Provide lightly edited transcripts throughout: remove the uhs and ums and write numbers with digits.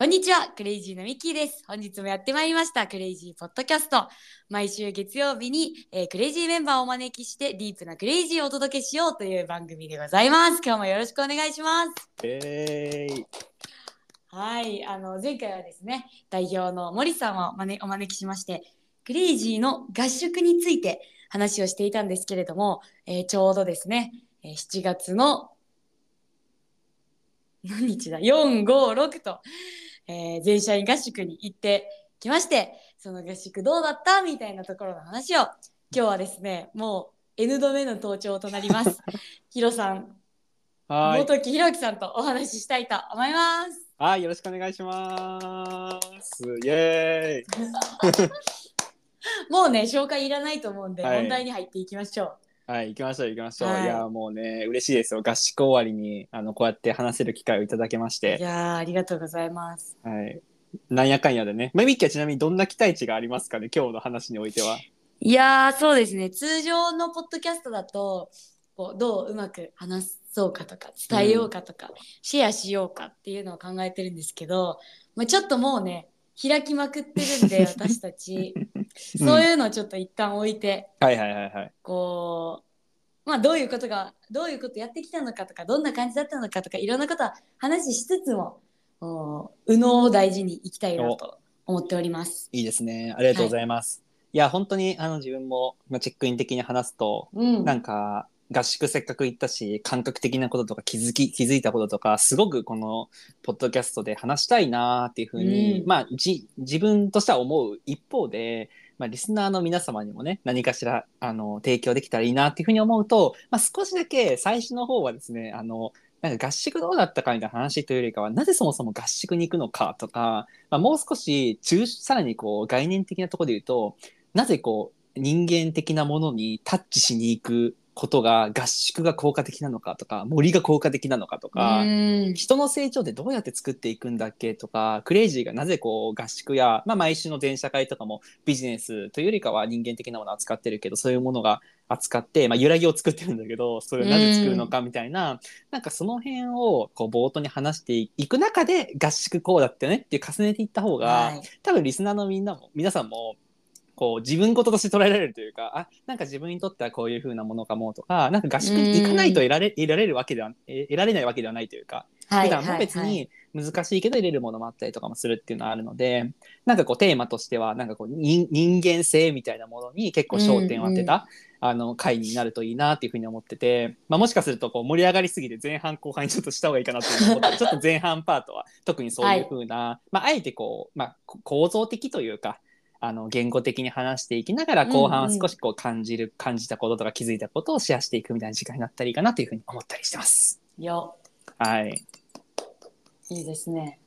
こんにちは、クレイジーのミッキーです。本日もやってまいりましたクレイジーポッドキャスト。毎週月曜日に、クレイジーメンバーをお招きしてディープなクレイジーをお届けしようという番組でございます。今日もよろしくお願いします。はい、前回はですね、代表の森さんをお招きしまして、クレイジーの合宿について話をしていたんですけれども、ちょうどですね、7月の何日だ 4,5,6 と全社員合宿に行ってきまして、その合宿どうだったみたいなところの話を今日はですね、もう N 度目の登頂となりますヒロさん、元木ひろきさんとお話ししたいと思います。はい、よろしくお願いします。イエーイもうね、紹介いらないと思うんで、はい、本題に入っていきましょう。はい、行きましょう、はい、いやもうね、嬉しいですよ。合宿終わりにこうやって話せる機会をいただけまして、いやありがとうございます。はい、なんやかんやでね。ミッキーはちなみにどんな期待値がありますかね、今日の話においては。いやそうですね、通常のポッドキャストだとこうどううまく話そうかとか伝えようかとか、シェアしようかっていうのを考えてるんですけど、ちょっともうね開きまくってるんで私たちそういうのをちょっと一旦置いて、こうどういうことやってきたのかとか、どんな感じだったのかとか、いろんなことは話しつつも右脳を大事にいきたいなと思っております。いいですね、ありがとうございます。はい、いや本当に自分もチェックイン的に話すと、なんか合宿せっかく行ったし、感覚的なこととか気づいたこととか、すごくこのポッドキャストで話したいなっていうふうに、自分としては思う一方で、リスナーの皆様にもね、何かしら提供できたらいいなっていうふうに思うと、少しだけ最初の方はですね、なんか合宿どうだったかみたいな話というよりかは、なぜそもそも合宿に行くのかとか、もう少しさらにこう概念的なところで言うと、なぜこう人間的なものにタッチしに行くことが、合宿が効果的なのかとか、森が効果的なのかとか、人の成長ってどうやって作っていくんだっけとか、クレイジーがなぜこう合宿や、毎週の全社会とかもビジネスというよりかは人間的なものを扱ってるけど、そういうものが扱って、揺らぎを作ってるんだけど、それをなぜ作るのかみたいな、なんかその辺をこう冒頭に話していく中で、合宿こうだってねって重ねていった方が、多分リスナーの皆さんもこう自分事として捉えられるというか、なんか自分にとってはこういう風なものかもとか、なんか合宿に行かないと得られないわけではないというか、普段も別に難しいけど入れるものもあったりとかもするっていうのはあるので、なんかこうテーマとしてはなんかこう人間性みたいなものに結構焦点を当てた、回になるといいなっていうふうに思ってて、もしかするとこう盛り上がりすぎて前半後半にちょっとした方がいいかなと思ってちょっと前半パートは特にそういう風な、あえてこう、構造的というか言語的に話していきながら、後半は少しこう感じたこととか気づいたことをシェアしていくみたいな時間になったらいいかなというふうに思ったりしてます。はい。いいですね。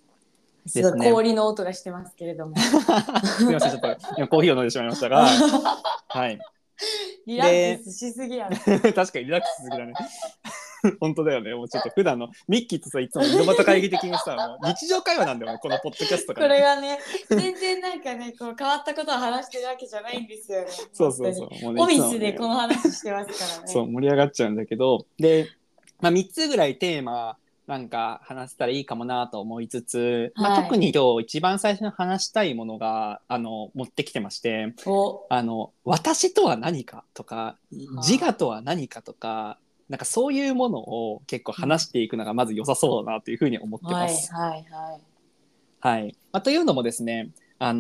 すごい氷の音がしてますけれども。すみません、ちょっとコーヒーを飲んでしまいましたが、はい。リラックスしすぎやね。確かにリラックスしすぎだね。本当だよね。もうちょっと普段のミッキーとさ、いつも井戸端会議的にさ日常会話なんだよね、このポッドキャストから、これがね全然なんかねこう変わったことを話してるわけじゃないんですよね。そう、オフィスでこの話してますからね。そう、盛り上がっちゃうんだけど、で、3つぐらいテーマなんか話せたらいいかもなと思いつつ、特に今日一番最初に話したいものが持ってきてまして、私とは何かとか、自我とは何かとか、なんかそういうものを結構話していくのがまず良さそうだなというふうに思ってます。というのもですね、なん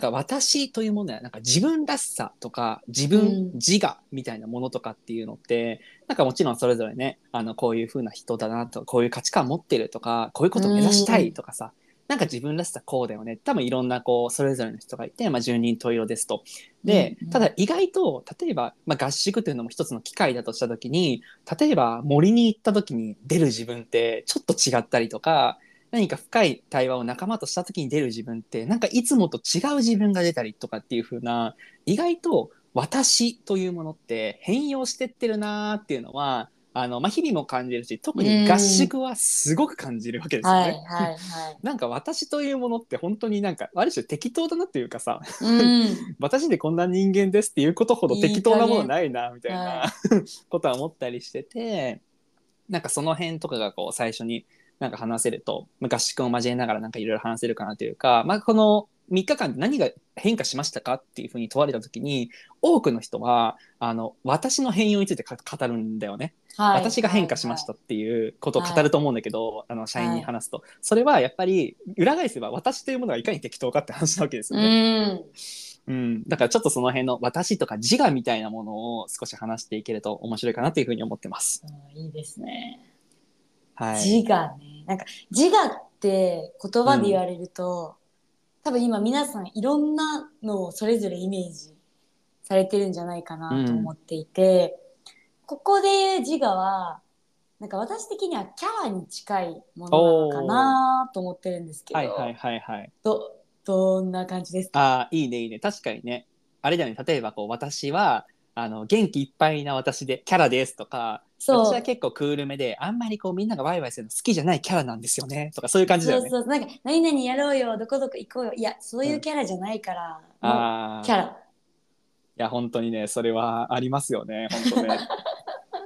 か私というものや、なんか自分らしさとか自我みたいなものとかっていうのって、なんかもちろんそれぞれね、こういうふうな人だなとか、こういう価値観持ってるとか、こういうことを目指したいとかさ、なんか自分らしさこうだよね、多分いろんなこうそれぞれの人がいて、10人十色ですと。で、ただ意外と例えば、合宿というのも一つの機会だとした時に、例えば森に行った時に出る自分ってちょっと違ったりとか、何か深い対話を仲間とした時に出る自分ってなんかいつもと違う自分が出たりとかっていう風な、意外と私というものって変容してってるなーっていうのは日々も感じるし、特に合宿はすごく感じるわけですよね。なんか私というものって本当になんかある種適当だなっていうかさ、私でこんな人間ですっていうことほど適当なものないなみたいなことは思ったりしてて、なんかその辺とかがこう最初になんか話せると、まあ、合宿を交えながらなんかいろいろ話せるかなというか、まあ、この3日間で何が変化しましたかっていうふうに問われた時に、多くの人は私の変容について語るんだよね、はい、私が変化しましたっていうことを語ると思うんだけど、はい、社員に話すと、はい、それはやっぱり裏返せば私というものがいかに適当かって話なわけですよね。うん、だからちょっとその辺の私とか自我みたいなものを少し話していけると面白いかなというふうに思ってます。いいですね、はい、自我ね。なんか自我って言葉で言われると、多分今皆さんいろんなのをそれぞれイメージされてるんじゃないかなと思っていて、ここで言う自我はなんか私的にはキャラに近いものなのかなと思ってるんですけど、はいはいはいはい、どんな感じですか？あ、いいねいいね。確かにね、あれだね、例えばこう私は元気いっぱいな私でキャラですとか、そう私は結構クールめであんまりこうみんながワイワイするの好きじゃないキャラなんですよねとか、そういう感じだよね。そうそう、なんか何々やろうよ、どこどこ行こうよ、いやそういうキャラじゃないから、うん、あキャラ、いや本当にねそれはありますよね本当ね、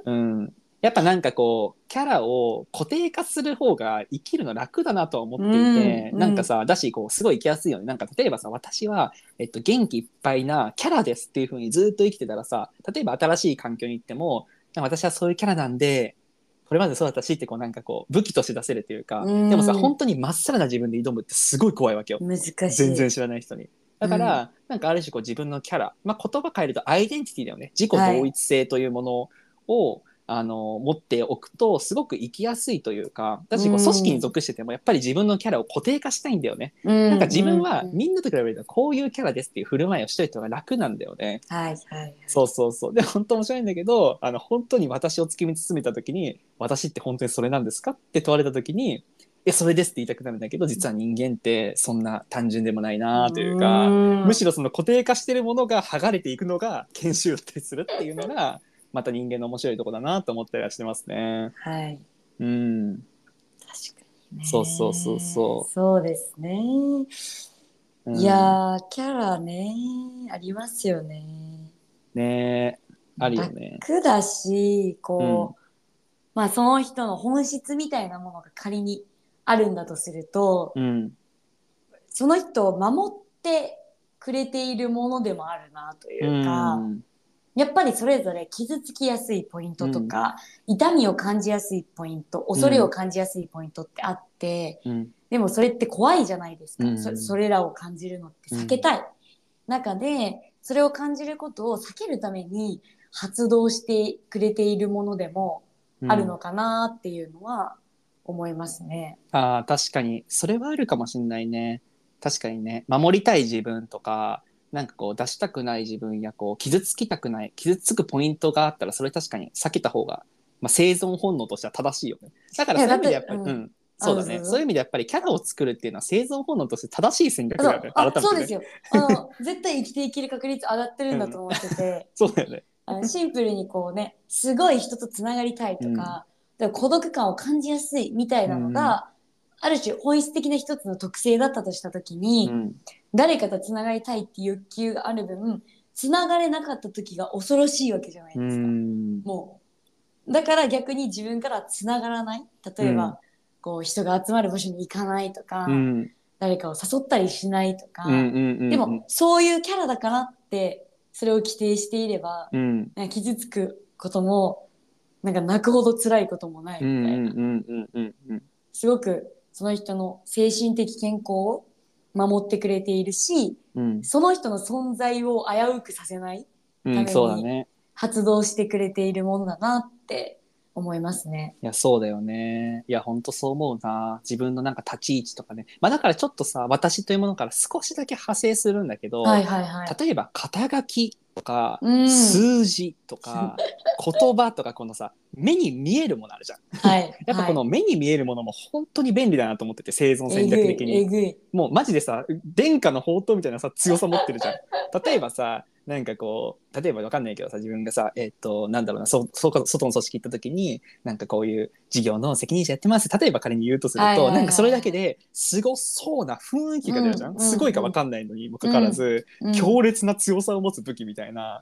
うん、やっぱなんかこうキャラを固定化する方が生きるの楽だなとは思っていて、うん、なんかさだしこうすごい生きやすいよね。なんか例えばさ私は、元気いっぱいなキャラですっていう風にずっと生きてたらさ、例えば新しい環境に行っても私はそういうキャラなんでこれまでそうだったしってこうなんかこう武器として出せるというか、でもさ本当にまっさらな自分で挑むってすごい怖いわけよ。難しい、全然知らない人に。だから、うん、なんかある種こう自分のキャラ、まあ、言葉変えるとアイデンティティだよね。自己同一性というものを、はい、持っておくとすごく生きやすいというか、だしこう組織に属しててもやっぱり自分のキャラを固定化したいんだよね、うん、なんか自分はみんなと比べるとこういうキャラですっていう振る舞いをしといた方が楽なんだよね、はいはいはい、そうそうそう。で本当面白いんだけど、本当に私を突き進めた時に私って本当にそれなんですかって問われた時にそれですって言いたくなるんだけど、実は人間ってそんな単純でもないなというか、むしろその固定化してるものが剥がれていくのが研修だったりするっていうのがまた人間の面白いとこだなと思ったりはしてますね。はい。うん。確かにね。そうそうそうそう。そうですね。いやー、キャラね、ありますよね。ねえ、あるよね。楽だし、こう、うん、まあその人の本質みたいなものが仮にあるんだとすると、うん、その人を守ってくれているものでもあるなというか。うん、やっぱりそれぞれ傷つきやすいポイントとか、うん、痛みを感じやすいポイント、恐れを感じやすいポイントってあって、うん、でもそれって怖いじゃないですか、うん、それらを感じるのって避けたい、うん、中でそれを感じることを避けるために発動してくれているものでもあるのかなっていうのは思いますね、うん、あ、確かにそれはあるかもしれないね。確かにね、守りたい自分とかなんかこう出したくない自分やこう傷つくポイントがあったら、それ確かに避けた方が、まあ、生存本能としては正しいよね。だからそういう意味でやっぱり、うん、そうだね、そういう意味でやっぱりキャラを作るっていうのは生存本能として正しい戦略だよね。改めてね、そうですよ。絶対生きていける確率上がってるんだと思ってて、うん、そうだよね。シンプルにこうね、すごい人とつながりたいとか、うん、だから孤独感を感じやすいみたいなのが、うん、ある種本質的な一つの特性だったとしたときに、うん、誰かとつながりたいっていう欲求がある分、つながれなかった時が恐ろしいわけじゃないですか。もうだから逆に自分からつながらない、例えば、うん、こう人が集まる場所に行かないとか、うん、誰かを誘ったりしないとか、うんうんうんうん、でもそういうキャラだからってそれを規定していれば、うん、なんか傷つくこともなんか泣くほど辛いこともないみたいな、すごくその人の精神的健康を守ってくれているし、うん、その人の存在を危うくさせないために発動してくれているものだなって思いますね。いやそうだよね。いや本当そう思うな。自分のなんか立ち位置とかね、まあ、だからちょっとさ私というものから少しだけ派生するんだけど、はいはいはい、例えば肩書きとか、うん、数字とか言葉とか、このさ目に見えるものあるじゃん、はい、やっぱこの目に見えるものも本当に便利だなと思ってて、生存戦略的にもうマジでさ殿下の宝刀みたいなさ強さ持ってるじゃん例えばさなんかこう例えばわかんないけどさ、自分がさなんだろうな、外の組織行った時になんかこういう事業の責任者やってます例えば仮に言うとすると、はいはいはい、なんかそれだけですごそうな雰囲気が出るじゃん、うんうんうん、すごいかわかんないのにもかかわらず、うんうん、強烈な強さを持つ武器みたいな、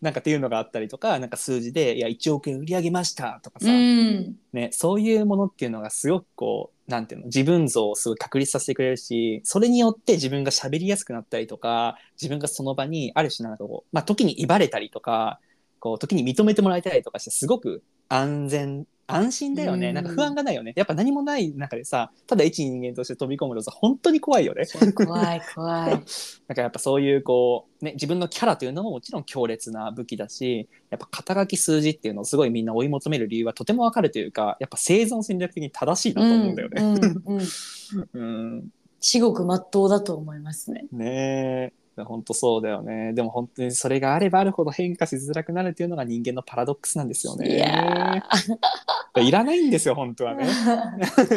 なんかっていうのがあったりとか、なんか数字でいや1億円売り上げましたとかさ、うんね、そういうものっていうのがすごくこうなんていうの自分像をすごい確立させてくれるし、それによって自分が喋りやすくなったりとか、自分がその場にある種なんかこう、まあ、時に威張れたりとかこう時に認めてもらえたりとかしてすごく安心だよね、うん、なんか不安がないよね。やっぱ何もない中でさ、ただ一人間として飛び込むのさ本当に怖いよね。怖いなんかやっぱそういうこう、ね、自分のキャラというのももちろん強烈な武器だし、やっぱ肩書き数字っていうのをすごいみんな追い求める理由はとてもわかるというか、やっぱ生存戦略的に正しいなと思うんだよね、至極真っ当だと思いますね。ねえ本当そうだよね。でも本当にそれがあればあるほど変化しづらくなるというのが人間のパラドックスなんですよね。いやいらないんですよ本当はね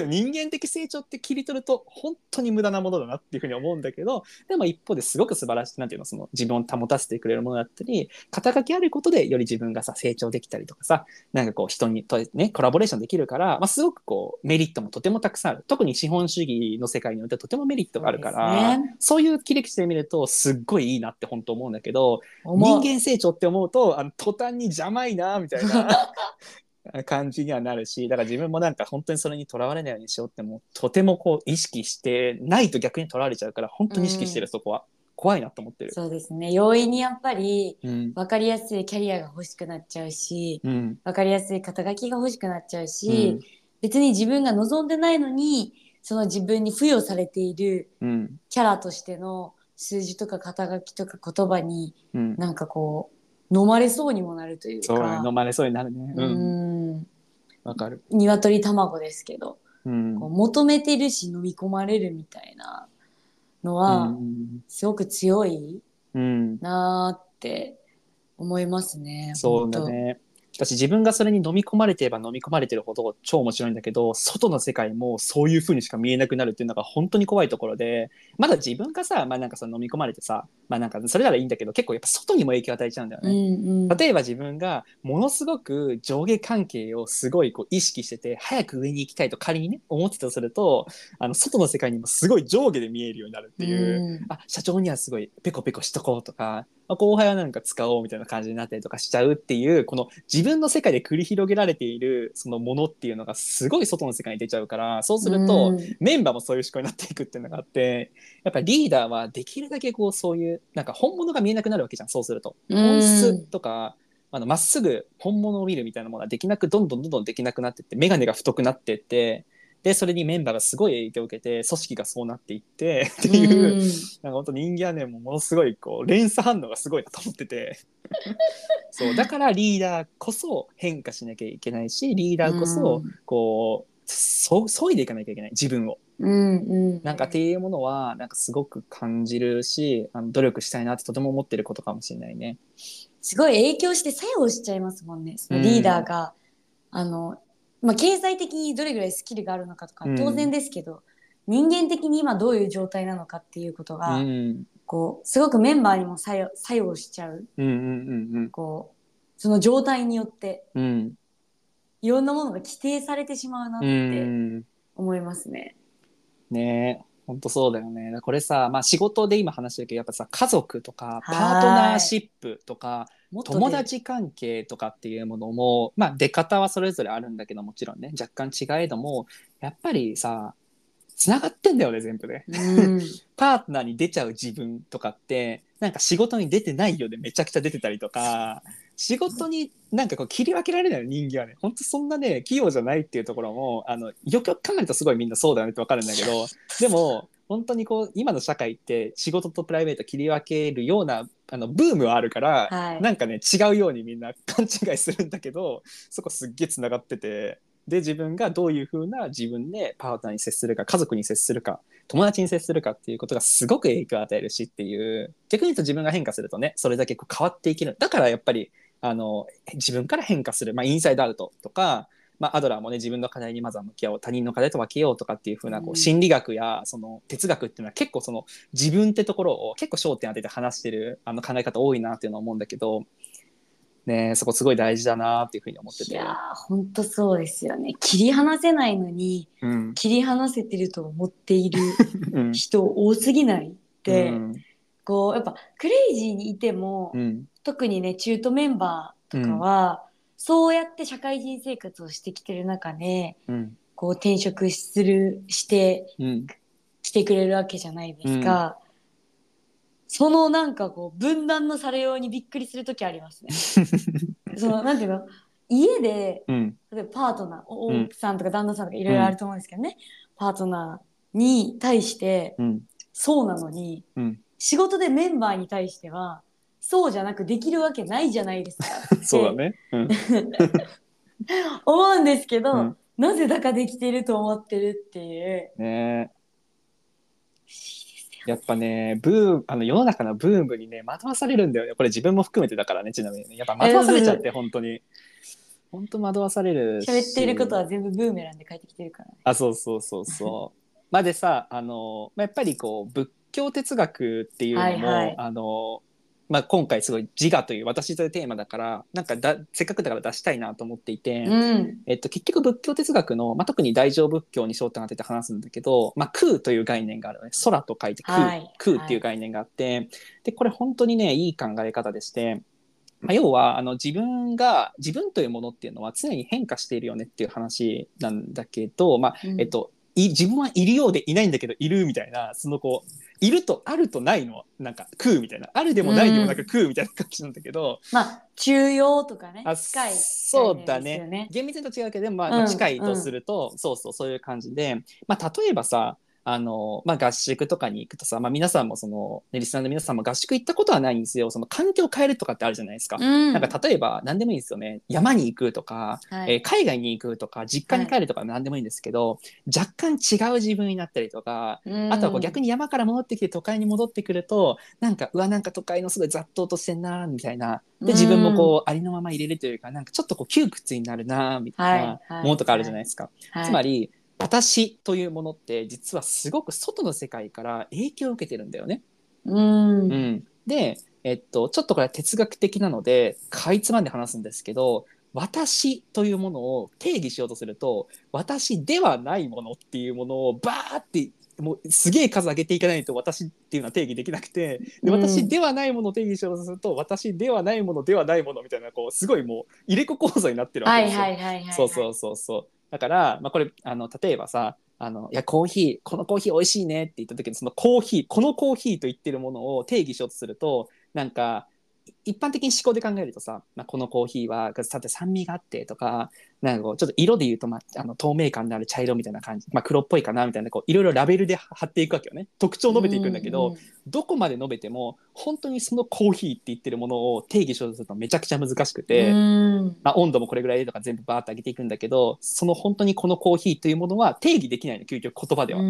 人間的成長って切り取ると本当に無駄なものだなっていうふうに思うんだけど、でも一方ですごく素晴らしいなんていうのその自分を保たせてくれるものだったり、肩書きあることでより自分がさ成長できたりとかさ、なんかこう人にと、ね、コラボレーションできるから、まあ、すごくこうメリットもとてもたくさんある。特に資本主義の世界においてはとてもメリットがあるから、そういう切り口で見るとすっごいいいなって本当思うんだけど、人間成長って思うと途端に邪魔いなみたいな感じにはなるし、だから自分もなんか本当にそれにとらわれないようにしようってもとてもこう意識してないと逆にとらわれちゃうから、本当に意識してる、うん、そこは怖いなと思ってる。そうですね、容易にやっぱり分かりやすいキャリアが欲しくなっちゃうし、うん、分かりやすい肩書きが欲しくなっちゃうし、うん、別に自分が望んでないのにその自分に付与されているキャラとしての、うん数字とか肩書きとか言葉になんかこう、うん、飲まれそうにもなるというか、そう飲まれそうになるね。うん、わかる。鶏卵ですけど、うん、こう求めてるし飲み込まれるみたいなのはすごく強いなって思いますね、うん、そうだね。私自分がそれに飲み込まれていれば飲み込まれてるほど超面白いんだけど、外の世界もそういう風にしか見えなくなるっていうのが本当に怖いところで、まだ自分がさ、まあ、なんかその飲み込まれてさ、まあ、なんかそれならいいんだけど結構やっぱ外にも影響を与えちゃうんだよね、うんうん、例えば自分がものすごく上下関係をすごいこう意識してて早く上に行きたいと仮にね思ってたとすると、外の世界にもすごい上下で見えるようになるっていう、うん、あ社長にはすごいペコペコしとこうとか後輩はなんか使おうみたいな感じになったりとかしちゃうっていう、この自分の世界で繰り広げられているそのものっていうのがすごい外の世界に出ちゃうから、そうするとメンバーもそういう思考になっていくっていうのがあって、やっぱりリーダーはできるだけこうそういうなんか本物が見えなくなるわけじゃん。そうすると本質とかまっすぐ本物を見るみたいなものはできなくどんどんできなくなってって、眼鏡が太くなってって、でそれにメンバーがすごい影響を受けて組織がそうなっていってっていう、なんか本当人間はねものすごいこう連鎖反応がすごいなと思っててそうだからリーダーこそ変化しなきゃいけないし、リーダーこそこう削いでいかなきゃいけない自分を、うんうん、なんかっていうものはなんかすごく感じるし、努力したいなってとても思ってることかもしれないね。すごい影響して作用しちゃいますもんね、そのリーダーが、うん、まあ、経済的にどれぐらいスキルがあるのかとか当然ですけど、うん、人間的に今どういう状態なのかっていうことが、うん、こうすごくメンバーにも作用しちゃう、うんうんうん、こうその状態によって、うん、いろんなものが規定されてしまうなって思いますね、うん、ねえ本当そうだよね。これさ、まあ、仕事で今話してるけどやっぱさ家族とかパートナーシップとか友達関係とかっていうものも、まあ、出方はそれぞれあるんだけどもちろんね若干違えどもやっぱりさつながってんだよね全部ね、うん、パートナーに出ちゃう自分とかってなんか仕事に出てないようでめちゃくちゃ出てたりとか仕事になんかこう切り分けられない人間はね本当そんなね器用じゃないっていうところもよく考えるとすごいみんなそうだよねって分かるんだけどでも本当にこう今の社会って仕事とプライベート切り分けるようなブームはあるから、はい、なんかね違うようにみんな勘違いするんだけどそこすっげえつながってて、で自分がどういう風な自分でパートナーに接するか家族に接するか友達に接するかっていうことがすごく影響を与えるしっていう、逆に言うと自分が変化するとねそれだけこう変わっていける。だからやっぱり自分から変化する、まあ、インサイドアウトとか、まあ、アドラーもね自分の課題にまずは向き合おう他人の課題と分けようとかっていう風なこう心理学やその哲学っていうのは結構その自分ってところを結構焦点当てて話してる考え方多いなっていうのは思うんだけどね、そこすごい大事だなっていうふうに思ってて、いや本当そうですよね。切り離せないのに、うん、切り離せてると思っている人多すぎないって、うん、こうやっぱクレイジーにいても、うん、特にね中途メンバーとかは、うん、そうやって社会人生活をしてきてる中で、うん、こう転職してくれるわけじゃないですか、うん、そのなんかこう分断のされようにびっくりする時ありますねそのなんていうの家で、うん、例えばパートナー奥さんとか旦那さんとかいろいろあると思うんですけどね、うん、パートナーに対して、うん、そうなのに、うん、仕事でメンバーに対してはそうじゃなくできるわけないじゃないですかそうだね、うん、思うんですけど、うん、なぜだかできてると思ってるっていうねえやっぱね世の中のブームにね惑わされるんだよねこれ自分も含めてだからねちなみに、ね、やっぱ惑わされちゃって本当惑わされるし喋っていることは全部ブーメランで返ってきてるからねあそうそうそうそうまあでさやっぱりこう仏教哲学っていうのも、はいはい今回すごい自我という私というテーマだからせっかくだから出したいなと思っていて、うん結局仏教哲学の、特に大乗仏教に焦点を当てて話すんだけど、空という概念があるよね空と書いて空、はい、空っていう概念があって、はい、でこれ本当にねいい考え方でして、要は自分というものっていうのは常に変化しているよねっていう話なんだけど、自分はいるようでいないんだけどいるみたいなそのこういるとあるとないのなんか空みたいなあるでもないでもなんか空みたいな感じなんだけど、中庸とかね近いですよねそうだね厳密にと違うけど近いとすると、そういう感じで、例えばさ合宿とかに行くとさ、皆さんもリスナーの皆さんも合宿行ったことはないんですよその環境を変えるとかってあるじゃないですか、例えば何でもいいですよね山に行くとか、海外に行くとか実家に帰るとか何でもいいんですけど、若干違う自分になったりとか、あとはこう逆に山から戻ってきて都会に戻ってくるとなんか都会のすごい雑踏としてんなみたいなで自分もこうありのまま入れるというかちょっとこう窮屈になるなみたいなものとかあるじゃないですか、つまり私というものって実はすごく外の世界から影響を受けてるんだよね。で、ちょっとこれは哲学的なのでかいつまんで話すんですけど私というものを定義しようとすると私ではないものっていうものをバーってもうすげえ数上げていかないと私っていうのは定義できなくてで私ではないものを定義しようとすると、私ではないものではないものみたいなこうすごいもう入れ子構造になってるわけですよ。そうそうそうだから、これ例えばさいやこのコーヒー美味しいねって言った時にそのこのコーヒーと言ってるものを定義しようとすると一般的に思考で考えるとさ、このコーヒーは酸味があってとか、ちょっと色で言うと、透明感のある茶色みたいな感じ、黒っぽいかなみたいなこういろいろラベルで貼っていくわけよね特徴を述べていくんだけど、どこまで述べても本当にそのコーヒーって言ってるものを定義しようとするとめちゃくちゃ難しくて、温度もこれぐらいとか全部バーッと上げていくんだけどその本当にこのコーヒーというものは定義できないの究極言葉では、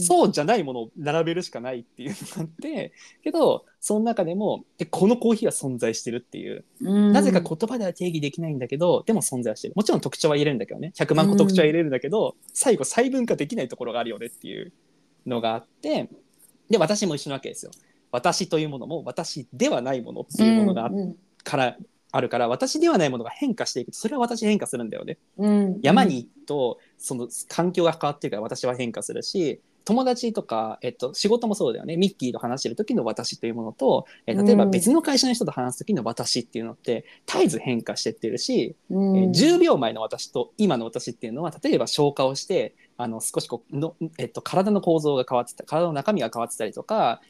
そうじゃないものを並べるしかないっていうのがあってけどその中でもこのコーヒーは存在してるっていう、なぜか言葉では定義できないんだけどでも存在してるもちろん特徴は入れるんだけどね100万個特徴は入れるんだけど、最後細分化できないところがあるよねっていうのがあってで私も一緒なわけですよ私というものも私ではないものっていうものがあるから私ではないものが変化していくとそれは私変化するんだよね、山に行くとその環境が変わってるから私は変化するし友達とか、仕事もそうだよねミッキーと話してる時の私というものと、例えば別の会社の人と話す時の私っていうのって絶えず変化してってるし、10秒前の私と今の私っていうのは例えば消化をして少し体の構造が変わってた体の中身が変わってたりとか、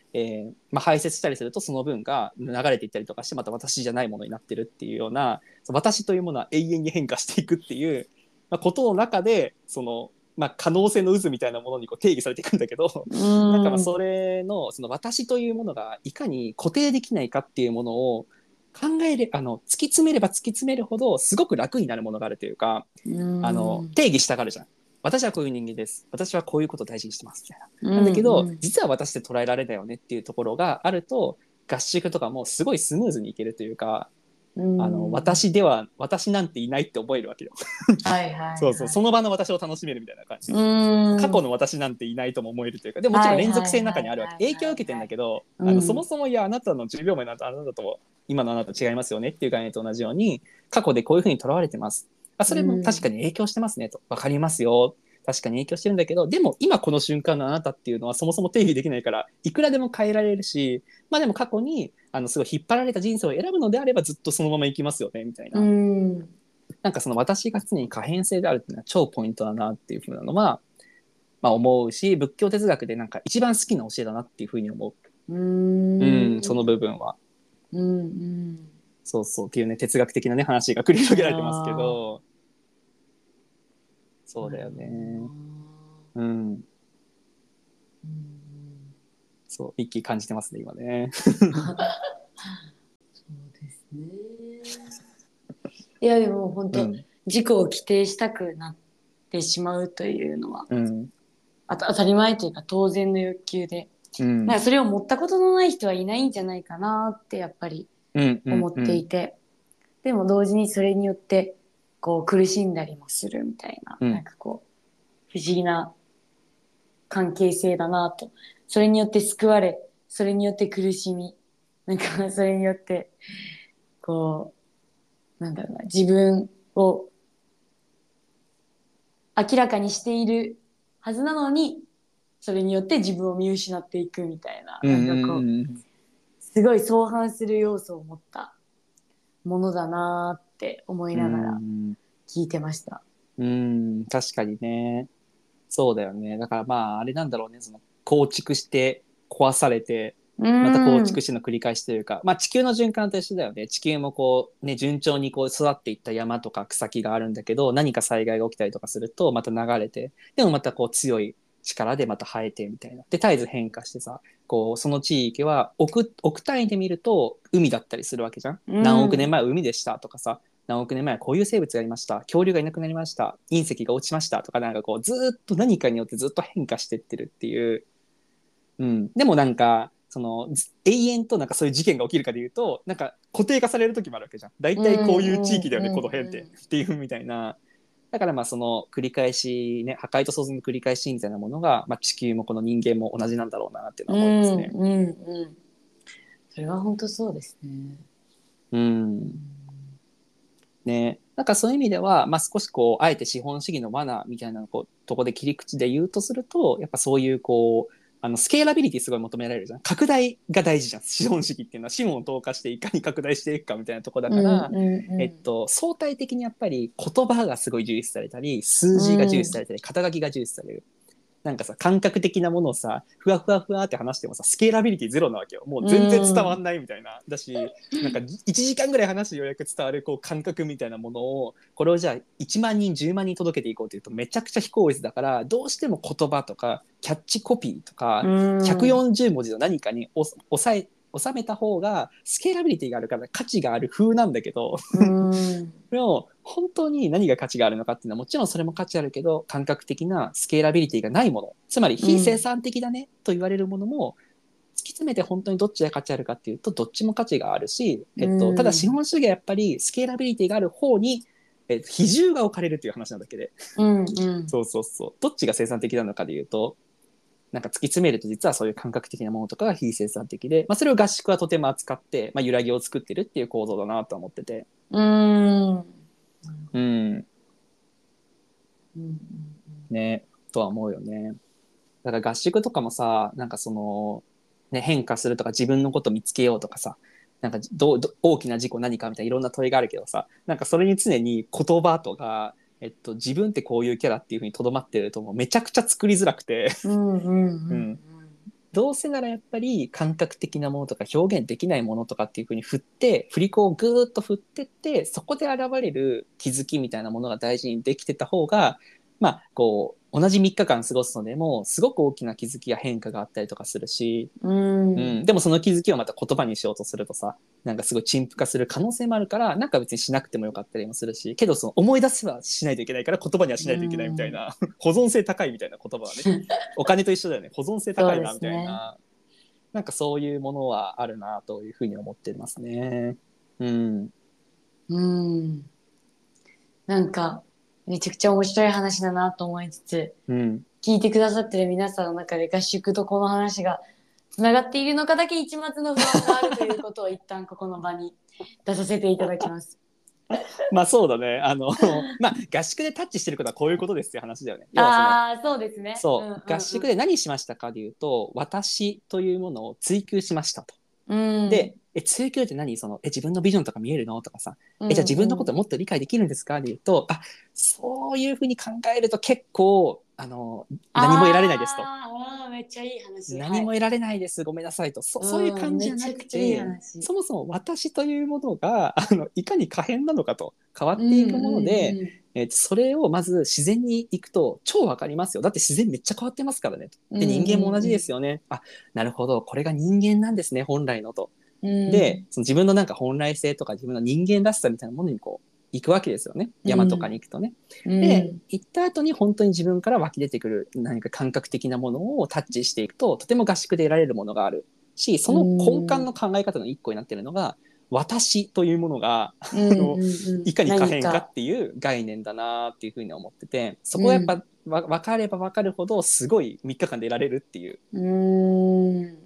排泄したりするとその分が流れていったりとかしてまた私じゃないものになってるっていうような私というものは永遠に変化していくっていう、ことの中で可能性の渦みたいなものにこう定義されていくんだけどその私というものがいかに固定できないかっていうものを突き詰めれば突き詰めるほどすごく楽になるものがあるというか定義したがるじゃん私はこういう人間です私はこういうことを大事にしてますみたいななんだけど実は私って捉えられないよねっていうところがあると合宿とかもすごいスムーズにいけるというか私なんていないって覚えるわけよその場の私を楽しめるみたいな感じ過去の私なんていないとも思えるというかでもちろん連続性の中にあるわけ影響を受けてんだけどそもそもいやあなたの10秒前のあなたと今のあなた違いますよねっていう概念と同じように過去でこういうふうにとらわれてますそれも確かに影響してますねと分かりますよ確かに影響してるんだけど、でも今この瞬間のあなたっていうのはそもそも定義できないから、いくらでも変えられるし、まあでも過去にすごい引っ張られた人生を選ぶのであればずっとそのままいきますよねみたいな、うん、なんかその私が常に可変性であるっていうのは超ポイントだなっていうふうなのは、まあ、思うし、仏教哲学でなんか一番好きな教えだなっていうふうに思う。うん、その部分は、うんうん、そうそうっていうね、哲学的なね話が繰り広げられてますけど、そうだよね、うん、うん、そう一気感じてますね今ね。そうですね。いやでも本当、うん、自己を規定したくなってしまうというのは、うん、当たり前というか当然の欲求で、うん、なんかそれを持ったことのない人はいないんじゃないかなってやっぱり思っていて、うんうんうん、でも同時にそれによってこう苦しんだりもするみたいな、うん、なんかこう不思議な関係性だなと、それによって救われ、それによって苦しみ、なんかそれによってこうなんだろうな、自分を明らかにしているはずなのにそれによって自分を見失っていくみたいな、なんかこうすごい相反する要素を持ったものだなって思いながら聞いてました。うん、確かにね、そうだよね。だからまああれなんだろうね、その構築して壊されてまた構築しての繰り返しというか、まあ、地球の循環と一緒だよね。地球もこう、ね、順調にこう育っていった山とか草木があるんだけど、何か災害が起きたりとかするとまた流れて、でもまたこう強い力でまた生えてみたいなで、絶えず変化してさ、こうその地域は 億単位で見ると海だったりするわけじゃん。何億年前は海でしたとかさ、何億年前はこういう生物がいました、恐竜がいなくなりました、隕石が落ちましたとか、なんかこうずっと何かによってずっと変化してってるっていう、うん、でもなんかその永遠となんかそういう事件が起きるかでいうと、なんか固定化される時もあるわけじゃん。大体こういう地域だよね、この辺ってっていうみたいな。だからまあその繰り返しね、破壊と創造の繰り返しみたいなものが、まあ、地球もこの人間も同じなんだろうなっていうのは思いますね。うんうんうん、それは本当そうですね。うん。ね、なんかそういう意味では、まあ、少しこうあえて資本主義の罠みたいなこうとこで切り口で言うとすると、やっぱそういうこうスケーラビリティすごい求められるじゃん。拡大が大事じゃん。資本主義っていうのは資本を投下していかに拡大していくかみたいなとこだから、うんうんうん、相対的にやっぱり言葉がすごい重視されたり、数字が重視されたり、肩書きが重視される、うん、なんかさ感覚的なものをさふわふわふわって話してもさ、スケーラビリティゼロなわけよ。もう全然伝わんないみたいな、うん、だしなんか1時間ぐらい話してようやく伝わるこう感覚みたいなものを、これをじゃあ1万人10万人届けていこうというとめちゃくちゃ非効率だから、どうしても言葉とかキャッチコピーとか、うん、140文字の何かに収めた方がスケーラビリティがあるから価値がある風なんだけど、でも本当に何が価値があるのかっていうのはもちろんそれも価値あるけど、感覚的なスケーラビリティがないもの、つまり非生産的だねと言われるものも、うん、突き詰めて本当にどっちが価値あるかっていうとどっちも価値があるし、ただ資本主義はやっぱりスケーラビリティがある方に、比重が置かれるという話なだけで、うんうん、そうそうそう、どっちが生産的なのかでいうと、なんか突き詰めると実はそういう感覚的なものとかが非生産的で、まあ、それを合宿はとても扱って、まあ、揺らぎを作ってるっていう構造だなと思ってて、うんねとは思うよね。だから合宿とかもさ、なんかその、ね、変化するとか自分のこと見つけようとかさ、なんか大きな事故何かみたいないろんな問いがあるけどさ、なんかそれに常に言葉とか自分ってこういうキャラっていう風にとどまってるともうめちゃくちゃ作りづらくて、どうせならやっぱり感覚的なものとか表現できないものとかっていう風に振り子をぐーっと振ってって、そこで現れる気づきみたいなものが大事にできてた方が、まあこう同じ3日間過ごすのでもすごく大きな気づきや変化があったりとかするし、でもその気づきをまた言葉にしようとするとさ、なんかすごい陳腐化する可能性もあるから、なんか別にしなくてもよかったりもするし、けどその思い出せばしないといけないから言葉にはしないといけないみたいな、保存性高いみたいな言葉はねお金と一緒だよね、保存性高いなみたいな、ね、なんかそういうものはあるなというふうに思ってますね。うん、うん、なんかめちゃくちゃ面白い話だなと思いつつ、うん、聞いてくださってる皆さんの中で合宿とこの話がつながっているのかだけ一抹の不安があるということを一旦ここの場に出させていただきます。まあそうだね、まあ、合宿でタッチしてることはこういうことですって話だよね。ああそうですね。そう、うんうんうん、合宿で何しましたかでいうと、私というものを追求しましたと。うん、で追求って何、その自分のビジョンとか見えるのとかさ、じゃあ自分のことをもっと理解できるんですかでいうと、あそういうふうに考えると結構何も得られないですと。ああめっちゃいい話。何も得られないです、はい、ごめんなさいと。 そういう感じじゃなくて、そもそも私というものがいかに可変なのかと変わっていくもので、うんうんうん、それをまず自然に行くと超わかりますよ。だって自然めっちゃ変わってますからね。で人間も同じですよね、うんうん、あなるほどこれが人間なんですね本来のと。でその自分のなんか本来性とか自分の人間らしさみたいなものにこう行くわけですよね、山とかに行くとね、うん、で行った後に本当に自分から湧き出てくる何か感覚的なものをタッチしていくと、とても合宿で得られるものがあるし、その根幹の考え方の一個になっているのが、うん、私というものがいかに可変かっていう概念だなっていうふうに思ってて、そこはやっぱ、うん、分かれば分かるほどすごい3日間で得られるっていう。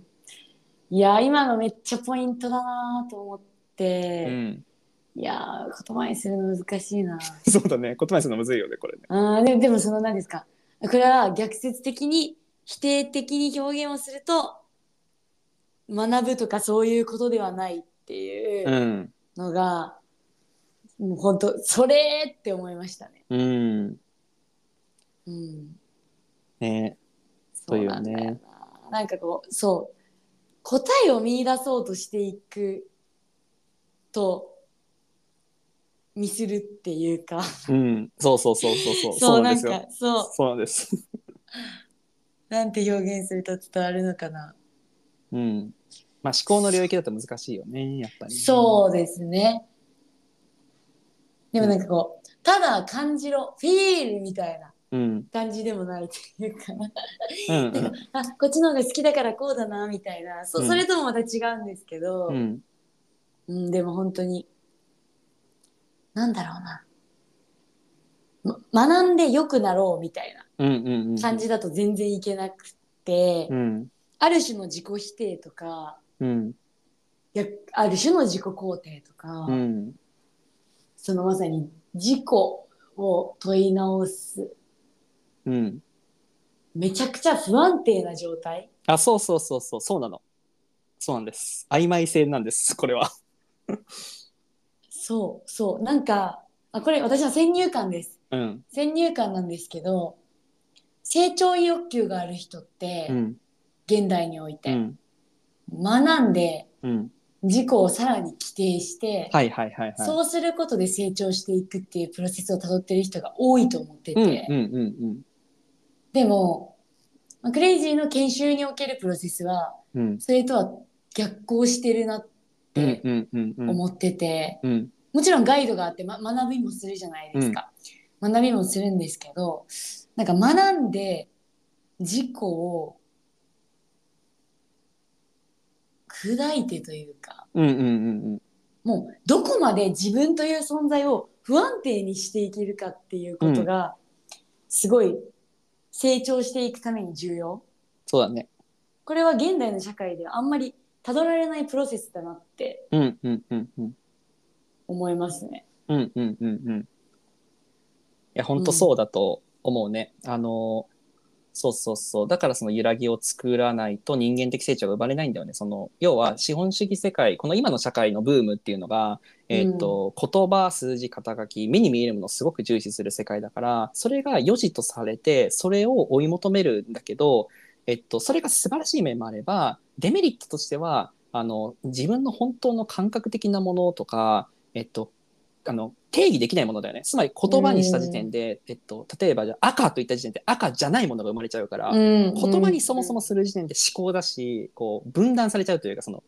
いや今のめっちゃポイントだなと思って、うんいや言葉にするの難しいな。そうだね、言葉にするのむずいよねこれね。あでもその何ですか、これは逆説的に否定的に表現をすると学ぶとかそういうことではないっていうのが、うん、もう本当それって思いましたね。うんうんねそうなんだよな。そうよね、なんかこうそう答えを見出そうとしていくとミスるっていうか、うん、そうそうなんですよ。そうなんです。なんて表現すると伝わるのかな。うん。まあ思考の領域だと難しいよねやっぱり。そうですね。でもなんかこう、うん、ただ感じろフィールみたいな感じでもないっていうか、うんうん、なんかあこっちの方が好きだからこうだなみたいな、それともまた違うんですけど、うんうん、でも本当に。なんだろうな、学んで良くなろうみたいな感じだと全然いけなくて、うんうんうん、ある種の自己否定とか、うん、いやある種の自己肯定とか、うん、そのまさに自己を問い直す、うん、めちゃくちゃ不安定な状態。あそうそうなの。そうなんです、曖昧性なんですこれは。そうなんかこれ私の先入観です、うん、先入観なんですけど、成長欲求がある人って、うん、現代において、うん、学んで、うん、自己をさらに規定して、はいはいはいはい、そうすることで成長していくっていうプロセスをたどってる人が多いと思ってて、うんうんうんうん、でもクレイジーの研修におけるプロセスは、うん、それとは逆行してるなって思ってて、うんうんうんうん、もちろんガイドがあって、学びもするじゃないですか、うん、学びもするんですけど、なんか学んで自己を砕いてというか、うんうんうん、もうどこまで自分という存在を不安定にしていけるかっていうことがすごい成長していくために重要。そうだね。これは現代の社会ではあんまり辿られないプロセスだなって、うんうんうんうん、思いますね。うんうんうんうん。いや本当そうだと思うね。うん、そうだからその揺らぎを作らないと人間的成長が生まれないんだよね。その要は資本主義世界、この今の社会のブームっていうのが、言葉、数字、肩書き、目に見えるものをすごく重視する世界だから、それが良しとされてそれを追い求めるんだけど、それが素晴らしい面もあればデメリットとしては自分の本当の感覚的なものとか、定義できないものだよね。つまり言葉にした時点で、例えばじゃあ赤と言った時点で赤じゃないものが生まれちゃうから、言葉にそもそもする時点で思考だし、こう分断されちゃうというか、その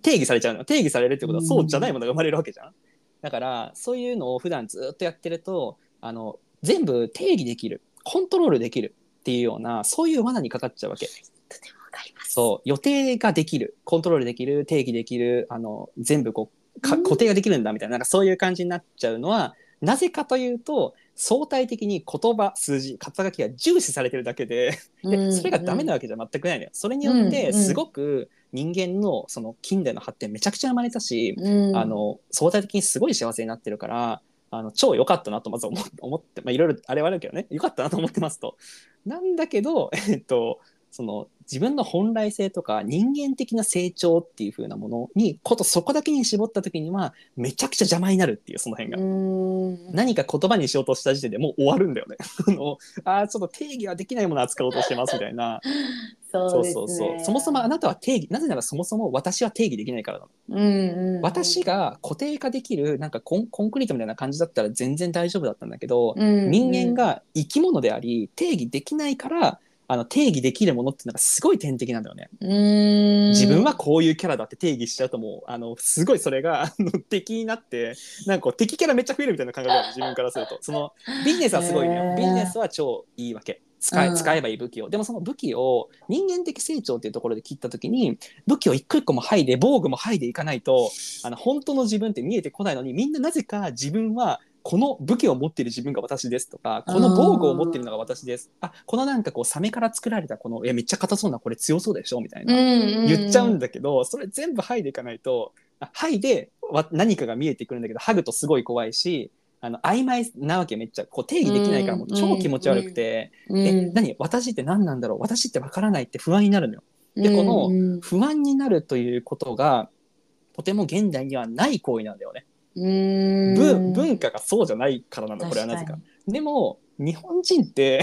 定義されちゃうの。定義されるってことはそうじゃないものが生まれるわけじゃん。だからそういうのを普段ずっとやってると全部定義できる、コントロールできるっていうような、そういう罠にかかっちゃうわけ。とてもわかります。そう予定ができる、コントロールできる、定義できる、全部こう固定ができるんだみたい なんかそういう感じになっちゃうのは、なぜかというと相対的に言葉、数字、肩書きが重視されてるだけ でそれがダメなわけじゃ全くないのよ。それによってすごく人間のその近代の発展めちゃくちゃ生まれたし、うん、相対的にすごい幸せになってるから、超良かったなとまず思って、まあ、いろいろあれはあるけどね、良かったなと思ってますと。なんだけど、その自分の本来性とか人間的な成長っていう風なものにそこだけに絞った時にはめちゃくちゃ邪魔になるっていう、その辺が何か言葉にしようとした時点でもう終わるんだよね。ちょっと定義はできないものを扱おうとしてますみたいな。そうですね。そうそうそう。そもそもあなたは定義、なぜならそもそも私は定義できないからだ、うんうん、私が固定化できるなんかコンクリートみたいな感じだったら全然大丈夫だったんだけど、うんうん、人間が生き物であり定義できないから定義できるものってなんかすごい天敵なんだよね。自分はこういうキャラだって定義しちゃうともうすごいそれが敵になって、なんかこう敵キャラめっちゃ増えるみたいな感覚が自分からすると。そのビジネスはすごいね、ビジネスは超いいわけ、使えばいい武器を、うん、でもその武器を人間的成長っていうところで切った時に武器を一個一個も剥いで防具も剥いでいかないと本当の自分って見えてこないのに、みんななぜか自分はこの武器を持っている自分が私ですとか、この防具を持っているのが私です、このなんかこうサメから作られたこのめっちゃ硬そうなこれ強そうでしょみたいな、うんうんうん、言っちゃうんだけど、それ全部剥いでいかないと剥いで何かが見えてくるんだけど、剥ぐとすごい怖いし曖昧なわけ、めっちゃこう定義できないからもう超気持ち悪くて、うんうんうん、何私って何なんだろう、私って分からないって不安になるのよ。でこの不安になるということがとても現代にはない行為なんだよね。文化がそうじゃないからなんだこれは、なぜか。でも日本人って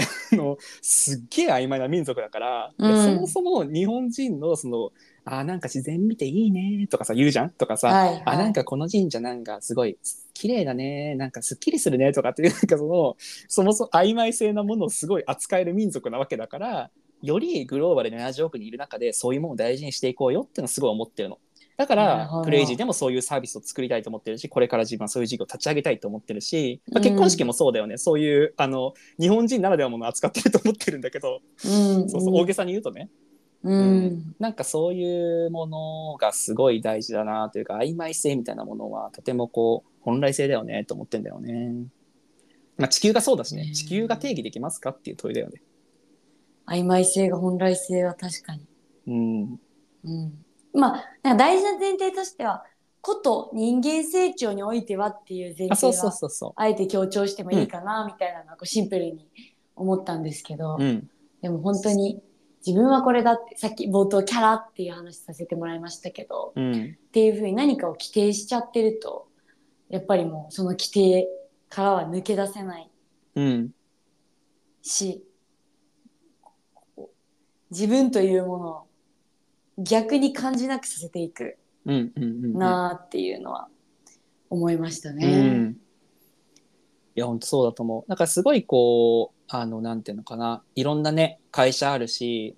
すっげえ曖昧な民族だから、うん、そもそも日本人のそのなんか自然見ていいねとかさ言うじゃんとかさ、はいはい、なんかこの神社なんかすごい綺麗だね、なんかすっきりするねとかっていう、なんかそもそも曖昧性なものをすごい扱える民族なわけだから、よりグローバルで70億人いる中でそういうものを大事にしていこうよってのすごい思ってるの。だからクレイジーでもそういうサービスを作りたいと思ってるし、これから自分はそういう事業を立ち上げたいと思ってるし、結婚式もそうだよね、うん、そういう日本人ならではのものを扱ってると思ってるんだけど、うんうん、そうそう大げさに言うとね、うんうん、なんかそういうものがすごい大事だなというか、曖昧性みたいなものはとてもこう本来性だよねと思ってんだよね。まあ、地球がそうだしね、地球が定義できますかっていう問いだよね。曖昧性が本来性は確かに、うんうんまあ、なんか大事な前提としてはこと人間成長においてはっていう前提はあえて強調してもいいかなみたいなのはこうシンプルに思ったんですけど、うん、でも本当に自分はこれだってさっき冒頭キャラっていう話させてもらいましたけど、うん、っていう風に何かを規定しちゃってるとやっぱりもうその規定からは抜け出せないし、うん、自分というものを逆に感じなくさせていくなっていうのは思いましたね。うん、いや本当そうだと思う。なんかすごいこうなんていうのかな、いろんなね会社あるし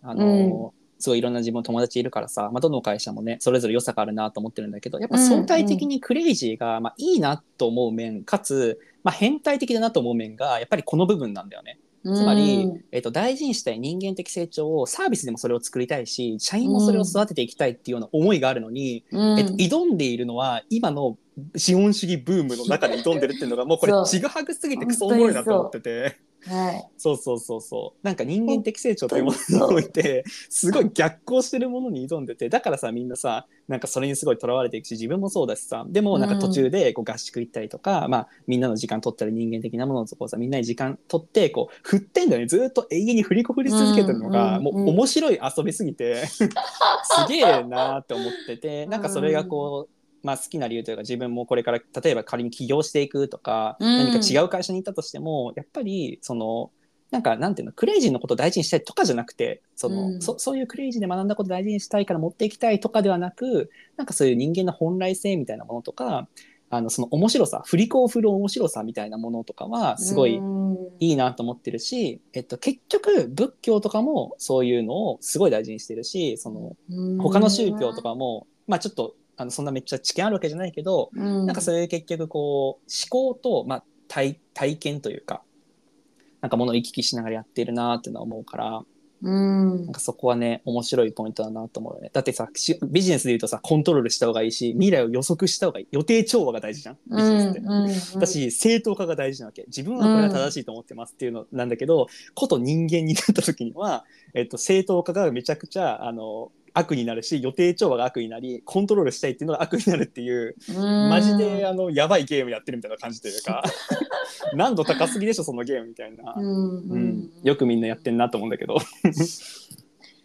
すごいいろんな自分の友達いるからさ、どの会社もねそれぞれ良さがあるなと思ってるんだけど、やっぱ相対的にクレイジーが、いいなと思う面かつ、変態的だなと思う面がやっぱりこの部分なんだよね。つまり、大事にしたい人間的成長をサービスでもそれを作りたいし、社員もそれを育てていきたいっていうような思いがあるのに、挑んでいるのは今の資本主義ブームの中で挑んでるっていうのがもうこれちぐはぐすぎてクソおもろいなと思ってて、はい、そうそうそうそう、なんか人間的成長というものにおいてすごい逆行してるものに挑んでて、だからさみんなさなんかそれにすごいとらわれていくし、自分もそうだしさ、でもなんか途中でこう合宿行ったりとか、みんなの時間取ったり人間的なものをこうさみんなに時間取ってこう振ってんだよね、ずっと永遠に振り子振り続けてるのが、もう面白い遊びすぎてすげえなーって思ってて、なんかそれがこう好きな理由というか、自分もこれから例えば仮に起業していくとか、何か違う会社に行ったとしてもやっぱりそのなんかなんていうの、クレイジーのことを大事にしたいとかじゃなくて、そういうクレイジーで学んだことを大事にしたいから持っていきたいとかではなく、なんかそういう人間の本来性みたいなものとか、その面白さ、振り子を振る面白さみたいなものとかはすごいいいなと思ってるし、結局仏教とかもそういうのをすごい大事にしてるし、その他の宗教とかもちょっとそんなめっちゃ知見あるわけじゃないけど、なんかそういう結局こう思考と、体験というかなんか物を行き来しながらやってるなっていうのは思うから、なんかそこはね面白いポイントだなと思うよね。だってさビジネスで言うとさコントロールした方がいいし、未来を予測した方がいい、予定調和が大事じゃんビジネスって、だし正当化が大事なわけ、自分はこれは正しいと思ってますっていうのなんだけど、こと人間になった時には、正当化がめちゃくちゃ悪になるし、予定調和が悪になり、コントロールしたいっていうのが悪になるっていう、マジでやばいゲームやってるみたいな感じというか難度高すぎでしょそのゲームみたいな、うん、うん、よくみんなやってんなと思うんだけど、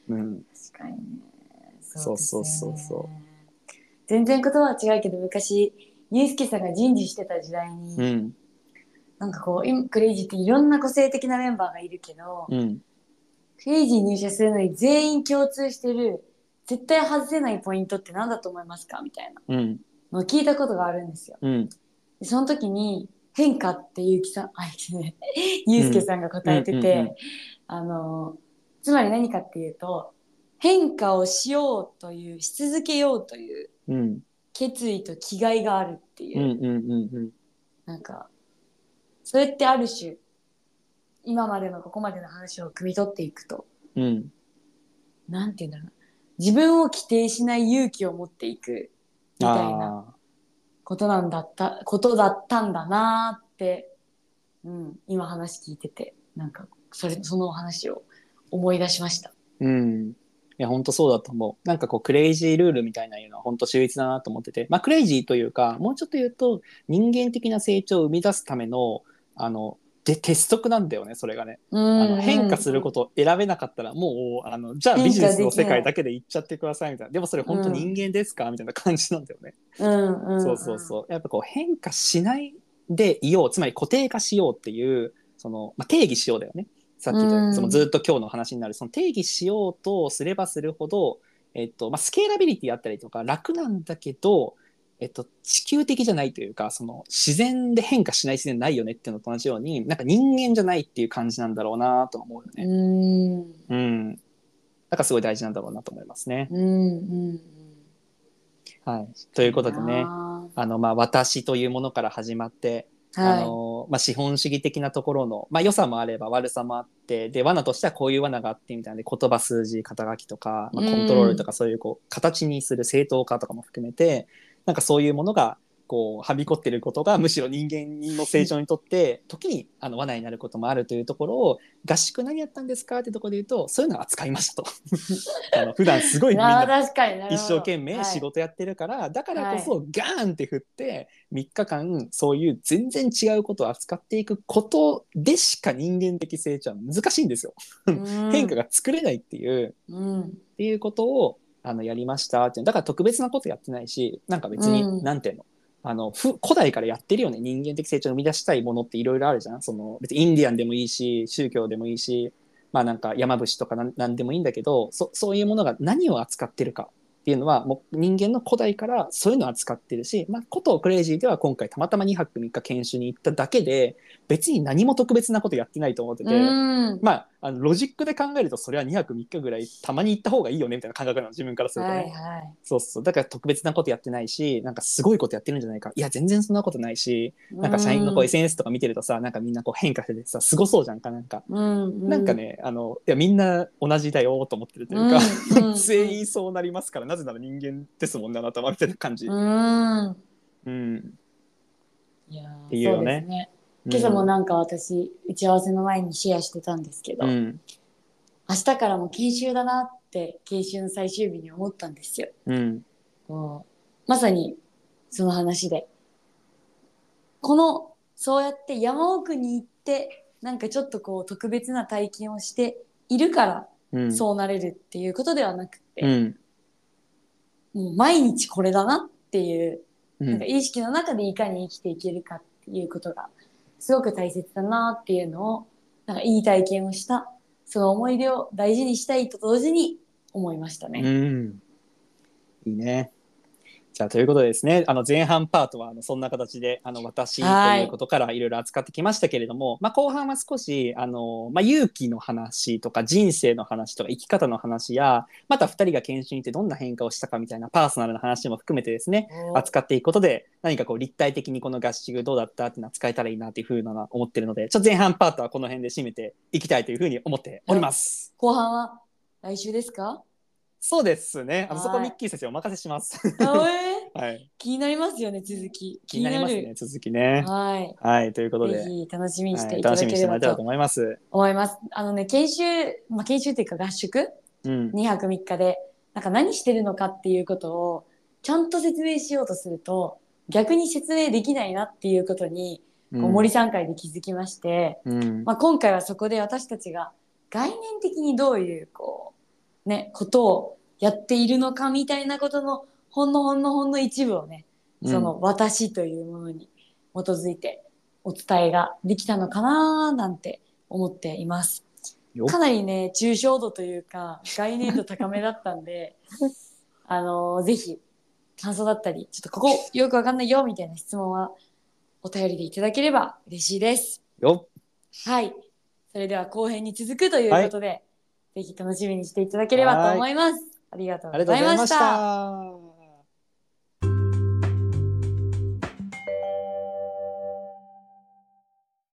うん、確かにね、そうですね、そうそうそうそう、全然言葉は違うけど、昔ゆうすけさんが人事してた時代に、うん、なんかこうクレイジーっていろんな個性的なメンバーがいるけど、うん、クレイジー入社するのに全員共通してる絶対外せないポイントって何だと思いますかみたいなのを聞いたことがあるんですよ、うん、でその時に変化ってゆうきさん、あ、ゆうすけさんが答えてて、うんうんうん、つまり何かっていうと、変化をしようという、し続けようという、うん、決意と気概があるっていう、うんうんうんうん、なんかそれってある種今までのここまでの話を汲み取っていくと、うん、なんていうんだろうな、自分を規定しない勇気を持っていくみたいなことだったんだなって、うん、今話聞いてて、なんかその話を思い出しました。うん、いや本当そうだと思う。なんかこうクレイジールールみたいなのは本当秀逸だなと思ってて、まあ、クレイジーというか、もうちょっと言うと人間的な成長を生み出すためので鉄則なんだよね、それがね、変化することを選べなかったらもうじゃあビジネスの世界だけで行っちゃってくださいみたいな、でもそれ本当人間ですか、みたいな感じなんだよね、うんうんうん、そうそうそう、やっぱこう変化しないでいよう、つまり固定化しようっていうその、まあ、定義しようだよね、さっきとそのずっと今日の話になる、その定義しようとすればするほど、まあ、スケーラビリティあったりとか楽なんだけど、地球的じゃないというか、その自然で変化しない、自然ないよねっていうのと同じように、なんか人間じゃないっていう感じなんだろうなと思うよね。うん。なんかすごい大事なんだろうなと思いますね。うんうん。はい。ということでね、まあ、私というものから始まって、はい、まあ、資本主義的なところの、まあ、良さもあれば悪さもあって、で罠としてはこういう罠があってみたいな、で言葉、数字、肩書きとか、まあ、コントロールとか、そういうこう形にする正当化とかも含めて、なんかそういうものがこうはびこってることがむしろ人間の成長にとって時に罠になることもあるというところを、合宿何やったんですかってところで言うと、そういうのは扱いましたと普段すごいみんな一生懸命仕事やってるから、だからこそガーンって振って3日間そういう全然違うことを扱っていくことでしか人間的成長は難しいんですよ変化が作れないっていうことをやりましたって。だから特別なことやってないし、なんか別になんていうの、古代からやってるよね、人間的成長を生み出したいものっていろいろあるじゃん。その別にインディアンでもいいし、宗教でもいいし、まあなんか山伏とかなんでもいいんだけど、そういうものが何を扱ってるかっていうのは、もう人間の古代からそういうのを扱ってるし、まあ、ことクレイジーでは今回たまたま2泊3日研修に行っただけで、別に何も特別なことやってないと思ってて、まあ、ロジックで考えるとそれは2泊3日ぐらいたまに行った方がいいよねみたいな感覚なの、自分からするとね、はいはい、そうそう、だから特別なことやってないし、なんかすごいことやってるんじゃないか、いや全然そんなことないし、なんか社員のこう SNS とか見てるとさ、なんかみんなこう変化しててさ、すごそうじゃんか、なんか、うんうん、なんかね、いやみんな同じだよと思ってるというか、うんうん、全員そうなりますから、なぜなら人間ですもんね、あなたはみたいな感じ、うん、うん、いやっていうよね、そうですね。今朝もなんか私、打ち合わせの前にシェアしてたんですけど、うん、明日からも研修だなって研修の最終日に思ったんですよ、うん、こうまさにその話で、そうやって山奥に行ってなんかちょっとこう特別な体験をしているから、うん、そうなれるっていうことではなくて、うん、もう毎日これだなっていう、うん、なんか意識の中でいかに生きていけるかっていうことがすごく大切だなっていうのを、なんかいい体験をした、その思い出を大事にしたいと同時に思いましたね。うん。いいね。じゃあということでですね、前半パートはそんな形で私ということからいろいろ扱ってきましたけれども、まあ、後半は少しまあ、勇気の話とか人生の話とか生き方の話や、また2人が研修に行ってどんな変化をしたかみたいなパーソナルな話も含めてですね、扱っていくことで何かこう立体的にこの合宿どうだったっていうのは使えたらいいなというふうなのは思ってるので、ちょっと前半パートはこの辺で締めていきたいというふうに思っております。後半は来週ですか？そうですね、そこミッキー先生お任せしますはい、気になりますよね、続き気になりますね、続きね、はい、はい、ということでぜひ楽しみにしていただければと思います、はい、思います。ね、研修っていうか合宿、うん、2泊3日でなんか何してるのかっていうことをちゃんと説明しようとすると逆に説明できないなっていうことにこう森さん会で気づきまして、うんまあ、今回はそこで私たちが概念的にどういうこう、ね、ことをやっているのかみたいなことのほんの一部をねその私というものに基づいてお伝えができたのかななんて思っています。かなりね抽象度というか概念度高めだったんでぜひ感想だったりちょっとここよくわかんないよみたいな質問はお便りでいただければ嬉しいですよ。はい、それでは後編に続くということで、はい、ぜひ楽しみにしていただければと思います。ありがとうございました。